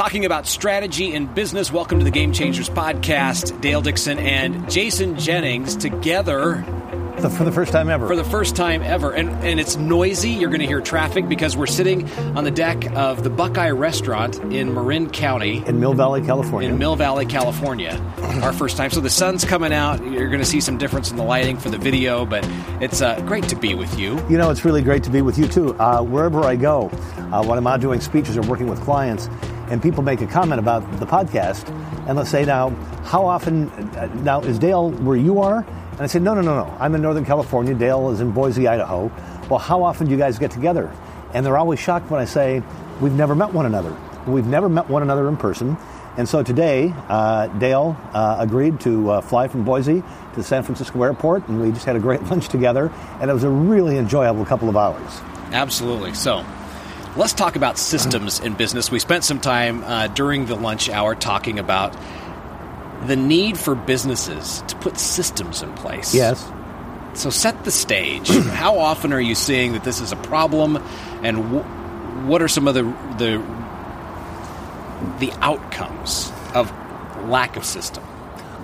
talking about strategy and business. Welcome to the Game Changers podcast. Dale Dixon and Jason Jennings together. For the first time ever. For the first time ever. And it's noisy. You're going to hear traffic because we're sitting on the deck of the Buckeye Restaurant in Marin County. In Mill Valley, California. In Mill Valley, California. Our first time. So the sun's coming out. You're going to see some difference in the lighting for the video, but it's great to be with you. You know, it's really great to be with you, too. Wherever I go, when I'm out doing speeches or working with clients, and people make a comment about the podcast, and let's say, now, how often, now, is Dale where you are? And I said, no. I'm in Northern California. Dale is in Boise, Idaho. Well, how often do you guys get together? And they're always shocked when I say, we've never met one another. We've never met one another in person. And so today, Dale agreed to fly from Boise to San Francisco airport, and we just had a great lunch together. And it was a really enjoyable couple of hours. Absolutely. So let's talk about systems in business. We spent some time during the lunch hour talking about the need for businesses to put systems in place. Yes. So set the stage. How often are you seeing that this is a problem, and what are some of the outcomes of lack of system?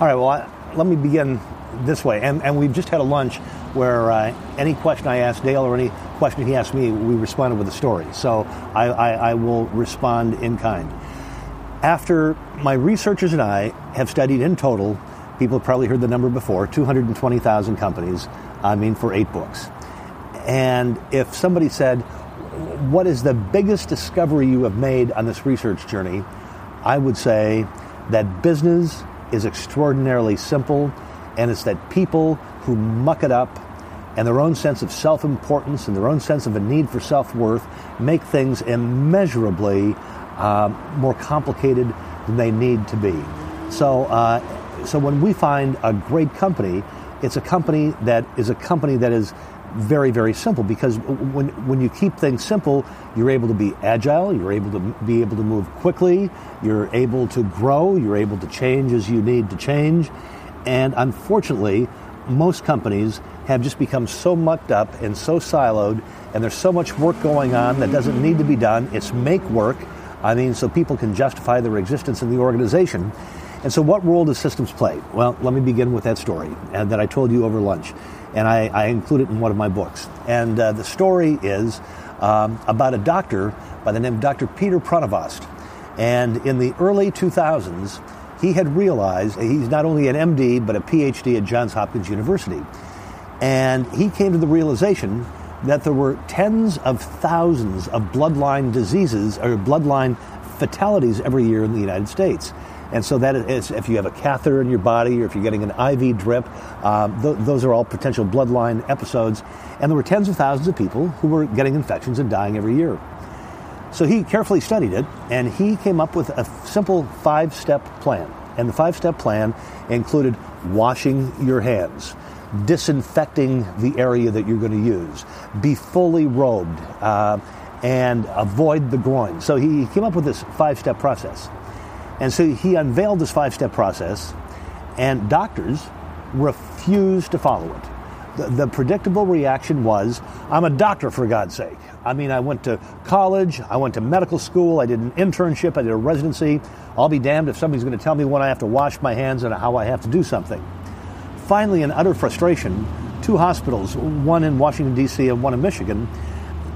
All right, well, let me begin this way. And we've just had a lunch where any question I asked Dale or any question he asked me, we responded with a story. So I will respond in kind. After my researchers and I have studied in total, people have probably heard the number before, 220,000 companies, for 8 books. And if somebody said, what is the biggest discovery you have made on this research journey? I would say that business is extraordinarily simple, and it's that people who muck it up and their own sense of self-importance and their own sense of a need for self-worth make things immeasurably more complicated than they need to be. So when we find a great company, it's a company that is very, very simple, because when you keep things simple, you're able to be agile, you're able to move quickly, you're able to grow, you're able to change as you need to change. And unfortunately, most companies have just become so mucked up and so siloed, and there's so much work going on that doesn't need to be done. It's make work. So people can justify their existence in the organization. And so what role does systems play? Well, let me begin with that story that I told you over lunch, and I include it in one of my books. And the story is about a doctor by the name of Dr. Peter Pronovost. And in the early 2000s, he had realized he's not only an MD, but a PhD at Johns Hopkins University. And he came to the realization that there were tens of thousands of bloodline diseases or bloodline fatalities every year in the United States. And so that is, if you have a catheter in your body or if you're getting an IV drip, those are all potential bloodline episodes. And there were tens of thousands of people who were getting infections and dying every year. So he carefully studied it, and he came up with a simple 5-step plan. And the 5-step plan included washing your hands, disinfecting the area that you're going to use, be fully robed, and avoid the groin. So he came up with this 5-step process. And so he unveiled this 5-step process, and doctors refused to follow it. The predictable reaction was, I'm a doctor, for God's sake. I went to college, I went to medical school, I did an internship, I did a residency. I'll be damned if somebody's going to tell me when I have to wash my hands and how I have to do something. Finally, in utter frustration, 2 hospitals, one in Washington, D.C. and one in Michigan,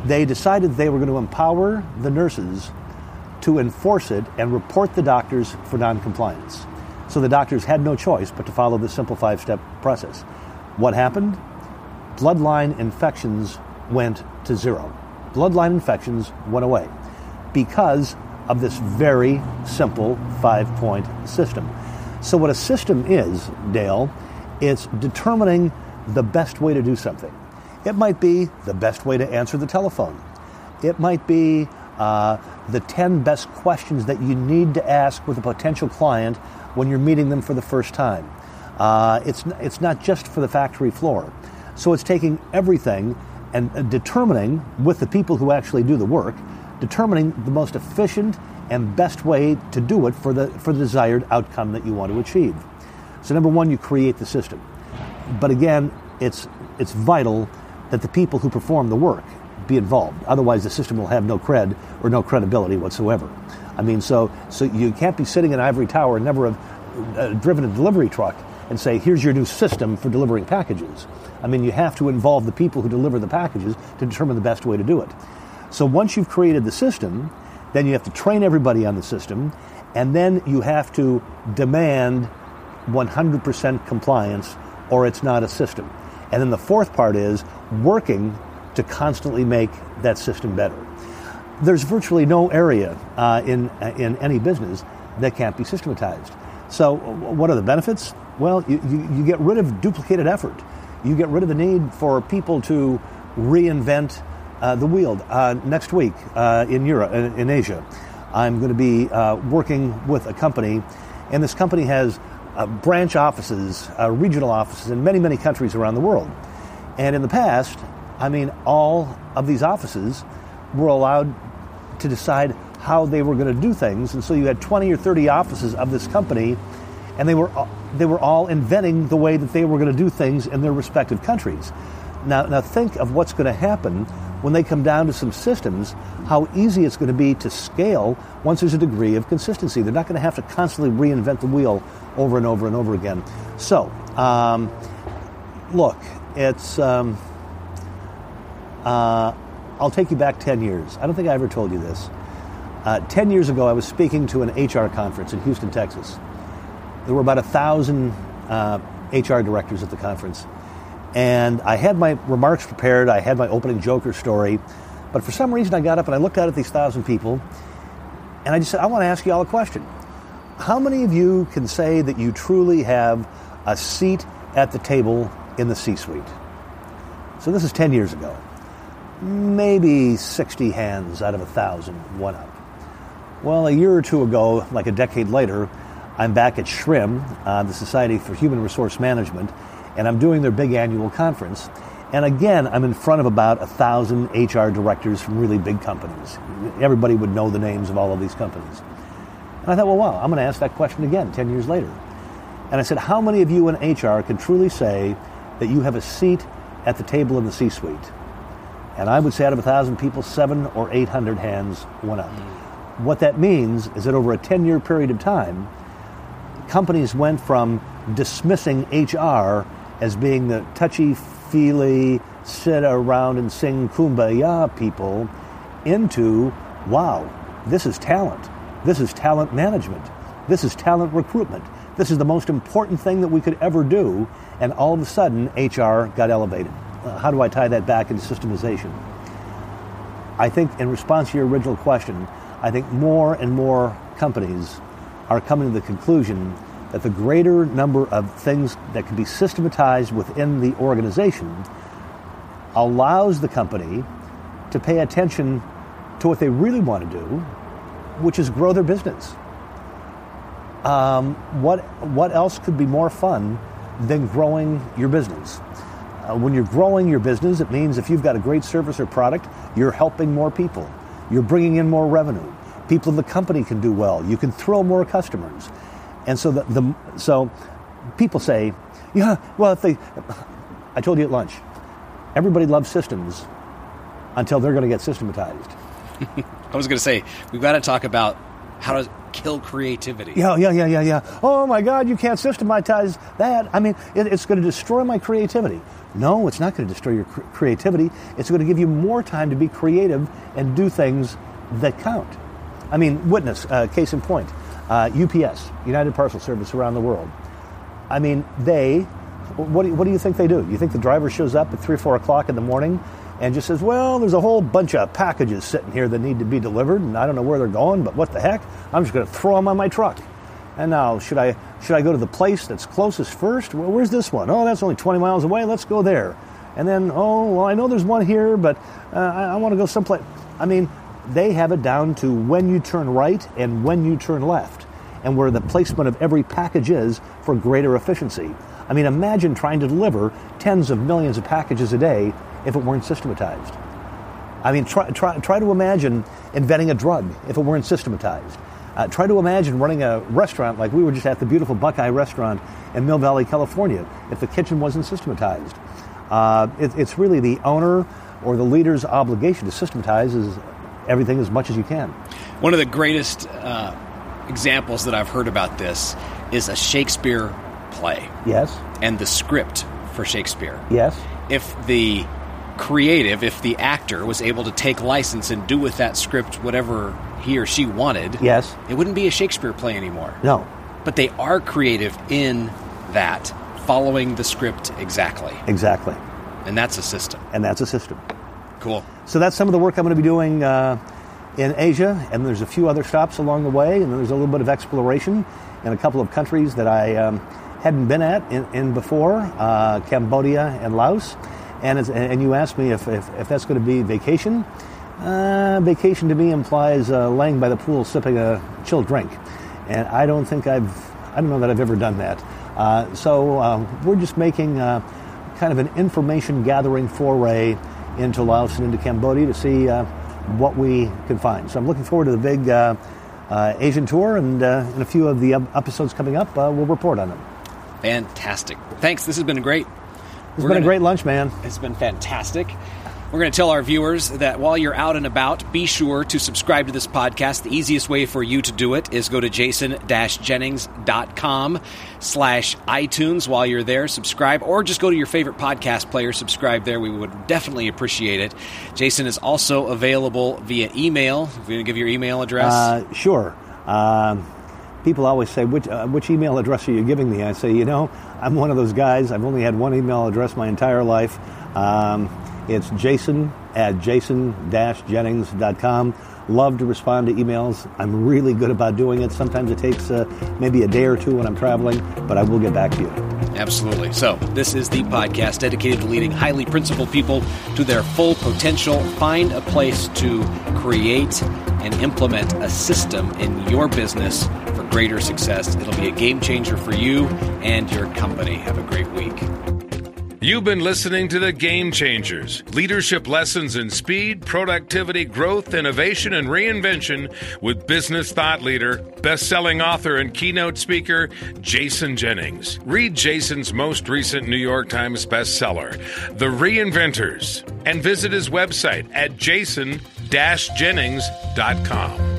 they decided they were going to empower the nurses to enforce it and report the doctors for noncompliance. So the doctors had no choice but to follow this simple 5-step process. What happened? Bloodline infections went to zero. Bloodline infections went away because of this very simple 5-point system. So what a system is, Dale, it's determining the best way to do something. It might be the best way to answer the telephone. It might be the 10 best questions that you need to ask with a potential client when you're meeting them for the first time. It's not just for the factory floor. So it's taking everything and determining, with the people who actually do the work, determining the most efficient and best way to do it for the desired outcome that you want to achieve. So number one, you create the system. But again, it's vital that the people who perform the work be involved. Otherwise, the system will have no credibility whatsoever. I mean, so you can't be sitting in ivory tower and never have driven a delivery truck and say, here's your new system for delivering packages. I mean, you have to involve the people who deliver the packages to determine the best way to do it. So once you've created the system, then you have to train everybody on the system, and then you have to demand 100% compliance, or it's not a system. And then the fourth part is working to constantly make that system better. There's virtually no area in any business that can't be systematized. So what are the benefits? Well, you get rid of duplicated effort. You get rid of the need for people to reinvent the wheel. Next week in Europe, in Asia, I'm going to be working with a company, and this company has branch offices, regional offices in many, many countries around the world. And in the past, I mean, all of these offices were allowed to decide how they were going to do things, and so you had 20 or 30 offices of this company, and they were all inventing the way that they were going to do things in their respective countries. Now think of what's going to happen when they come down to some systems, how easy it's going to be to scale once there's a degree of consistency. They're not going to have to constantly reinvent the wheel over and over and over again. So, look, it's... I'll take you back 10 years. I don't think I ever told you this. 10 years ago, I was speaking to an HR conference in Houston, Texas. There were about 1,000 HR directors at the conference. And I had my remarks prepared. I had my opening joke or story. But for some reason, I got up and I looked out at these 1,000 people. And I just said, I want to ask you all a question. How many of you can say that you truly have a seat at the table in the C-suite? So this is 10 years ago. Maybe 60 hands out of 1,000 went up. Well, a year or two ago, like a decade later, I'm back at SHRM, the Society for Human Resource Management, and I'm doing their big annual conference. And again, I'm in front of about 1,000 HR directors from really big companies. Everybody would know the names of all of these companies. And I thought, well, wow, I'm going to ask that question again 10 years later. And I said, how many of you in HR can truly say that you have a seat at the table in the C-suite? And I would say out of 1,000 people, 700 or 800 hands went up. What that means is that over a 10-year period of time, companies went from dismissing HR as being the touchy-feely, sit around and sing kumbaya people into, wow, this is talent. This is talent management. This is talent recruitment. This is the most important thing that we could ever do. And all of a sudden, HR got elevated. How do I tie that back into systemization? I think in response to your original question, I think more and more companies are coming to the conclusion that the greater number of things that can be systematized within the organization allows the company to pay attention to what they really want to do, which is grow their business. What else could be more fun than growing your business? When you're growing your business, it means if you've got a great service or product, you're helping more people. You're bringing in more revenue. People in the company can do well. You can thrill more customers. And so so people say, yeah, well, I told you at lunch, everybody loves systems until they're going to get systematized. I was going to say, we've got to talk about how to kill creativity. Yeah. Oh, my God, you can't systematize that. I mean, it's going to destroy my creativity. No, it's not going to destroy your creativity. It's going to give you more time to be creative and do things that count. I mean, witness, case in point, UPS, United Parcel Service around the world. I mean, what do you think they do? You think the driver shows up at 3 or 4 o'clock in the morning and just says, well, there's a whole bunch of packages sitting here that need to be delivered, and I don't know where they're going, but what the heck? I'm just going to throw them on my truck. And now, should I go to the place that's closest first? Well, where's this one? Oh, that's only 20 miles away. Let's go there. And then, oh, well, I know there's one here, but I want to go someplace. I mean, they have it down to when you turn right and when you turn left, and where the placement of every package is for greater efficiency. I mean, imagine trying to deliver tens of millions of packages a day if it weren't systematized. I mean, try to imagine inventing a drug if it weren't systematized. Try to imagine running a restaurant like we were just at the beautiful Buckeye Restaurant in Mill Valley, California, if the kitchen wasn't systematized. It's really the owner or the leader's obligation to systematize everything as much as you can. One of the greatest examples that I've heard about this is a Shakespeare play. Yes. And the script for Shakespeare. Yes. If the creative, if the actor was able to take license and do with that script whatever he or she wanted, yes, it wouldn't be a Shakespeare play anymore. No. But they are creative in that, following the script exactly. Exactly. And that's a system. And that's a system. Cool. So that's some of the work I'm going to be doing in Asia, and there's a few other stops along the way, and there's a little bit of exploration in a couple of countries that I hadn't been at in before, Cambodia and Laos. And you asked me if that's going to be vacation. Vacation to me implies laying by the pool sipping a chill drink, and I don't know that I've ever done that. So we're just making kind of an information gathering foray into Laos and into Cambodia to see what we can find. So I'm looking forward to the big Asian tour, and in a few of the episodes coming up, we'll report on them. Fantastic. Thanks. This has been great. It's been a great lunch, man. It's been fantastic. We're going to tell our viewers that while you're out and about, be sure to subscribe to this podcast. The easiest way for you to do it is go to jason-jennings.com/iTunes. While you're there, subscribe, or just go to your favorite podcast player, subscribe there. We would definitely appreciate it. Jason is also available via email. If you want to give your email address. Sure. People always say, which email address are you giving me? I say, I'm one of those guys. I've only had one email address my entire life. It's jason@jason-jennings.com. Love to respond to emails. I'm really good about doing it. Sometimes it takes maybe a day or two when I'm traveling, but I will get back to you. Absolutely. So this is the podcast dedicated to leading highly principled people to their full potential. Find a place to create and implement a system in your business for greater success. It'll be a game changer for you and your company. Have a great week. You've been listening to The Game Changers, leadership lessons in speed, productivity, growth, innovation, and reinvention with business thought leader, best-selling author, and keynote speaker, Jason Jennings. Read Jason's most recent New York Times bestseller, The Reinventors, and visit his website at jason-jennings.com.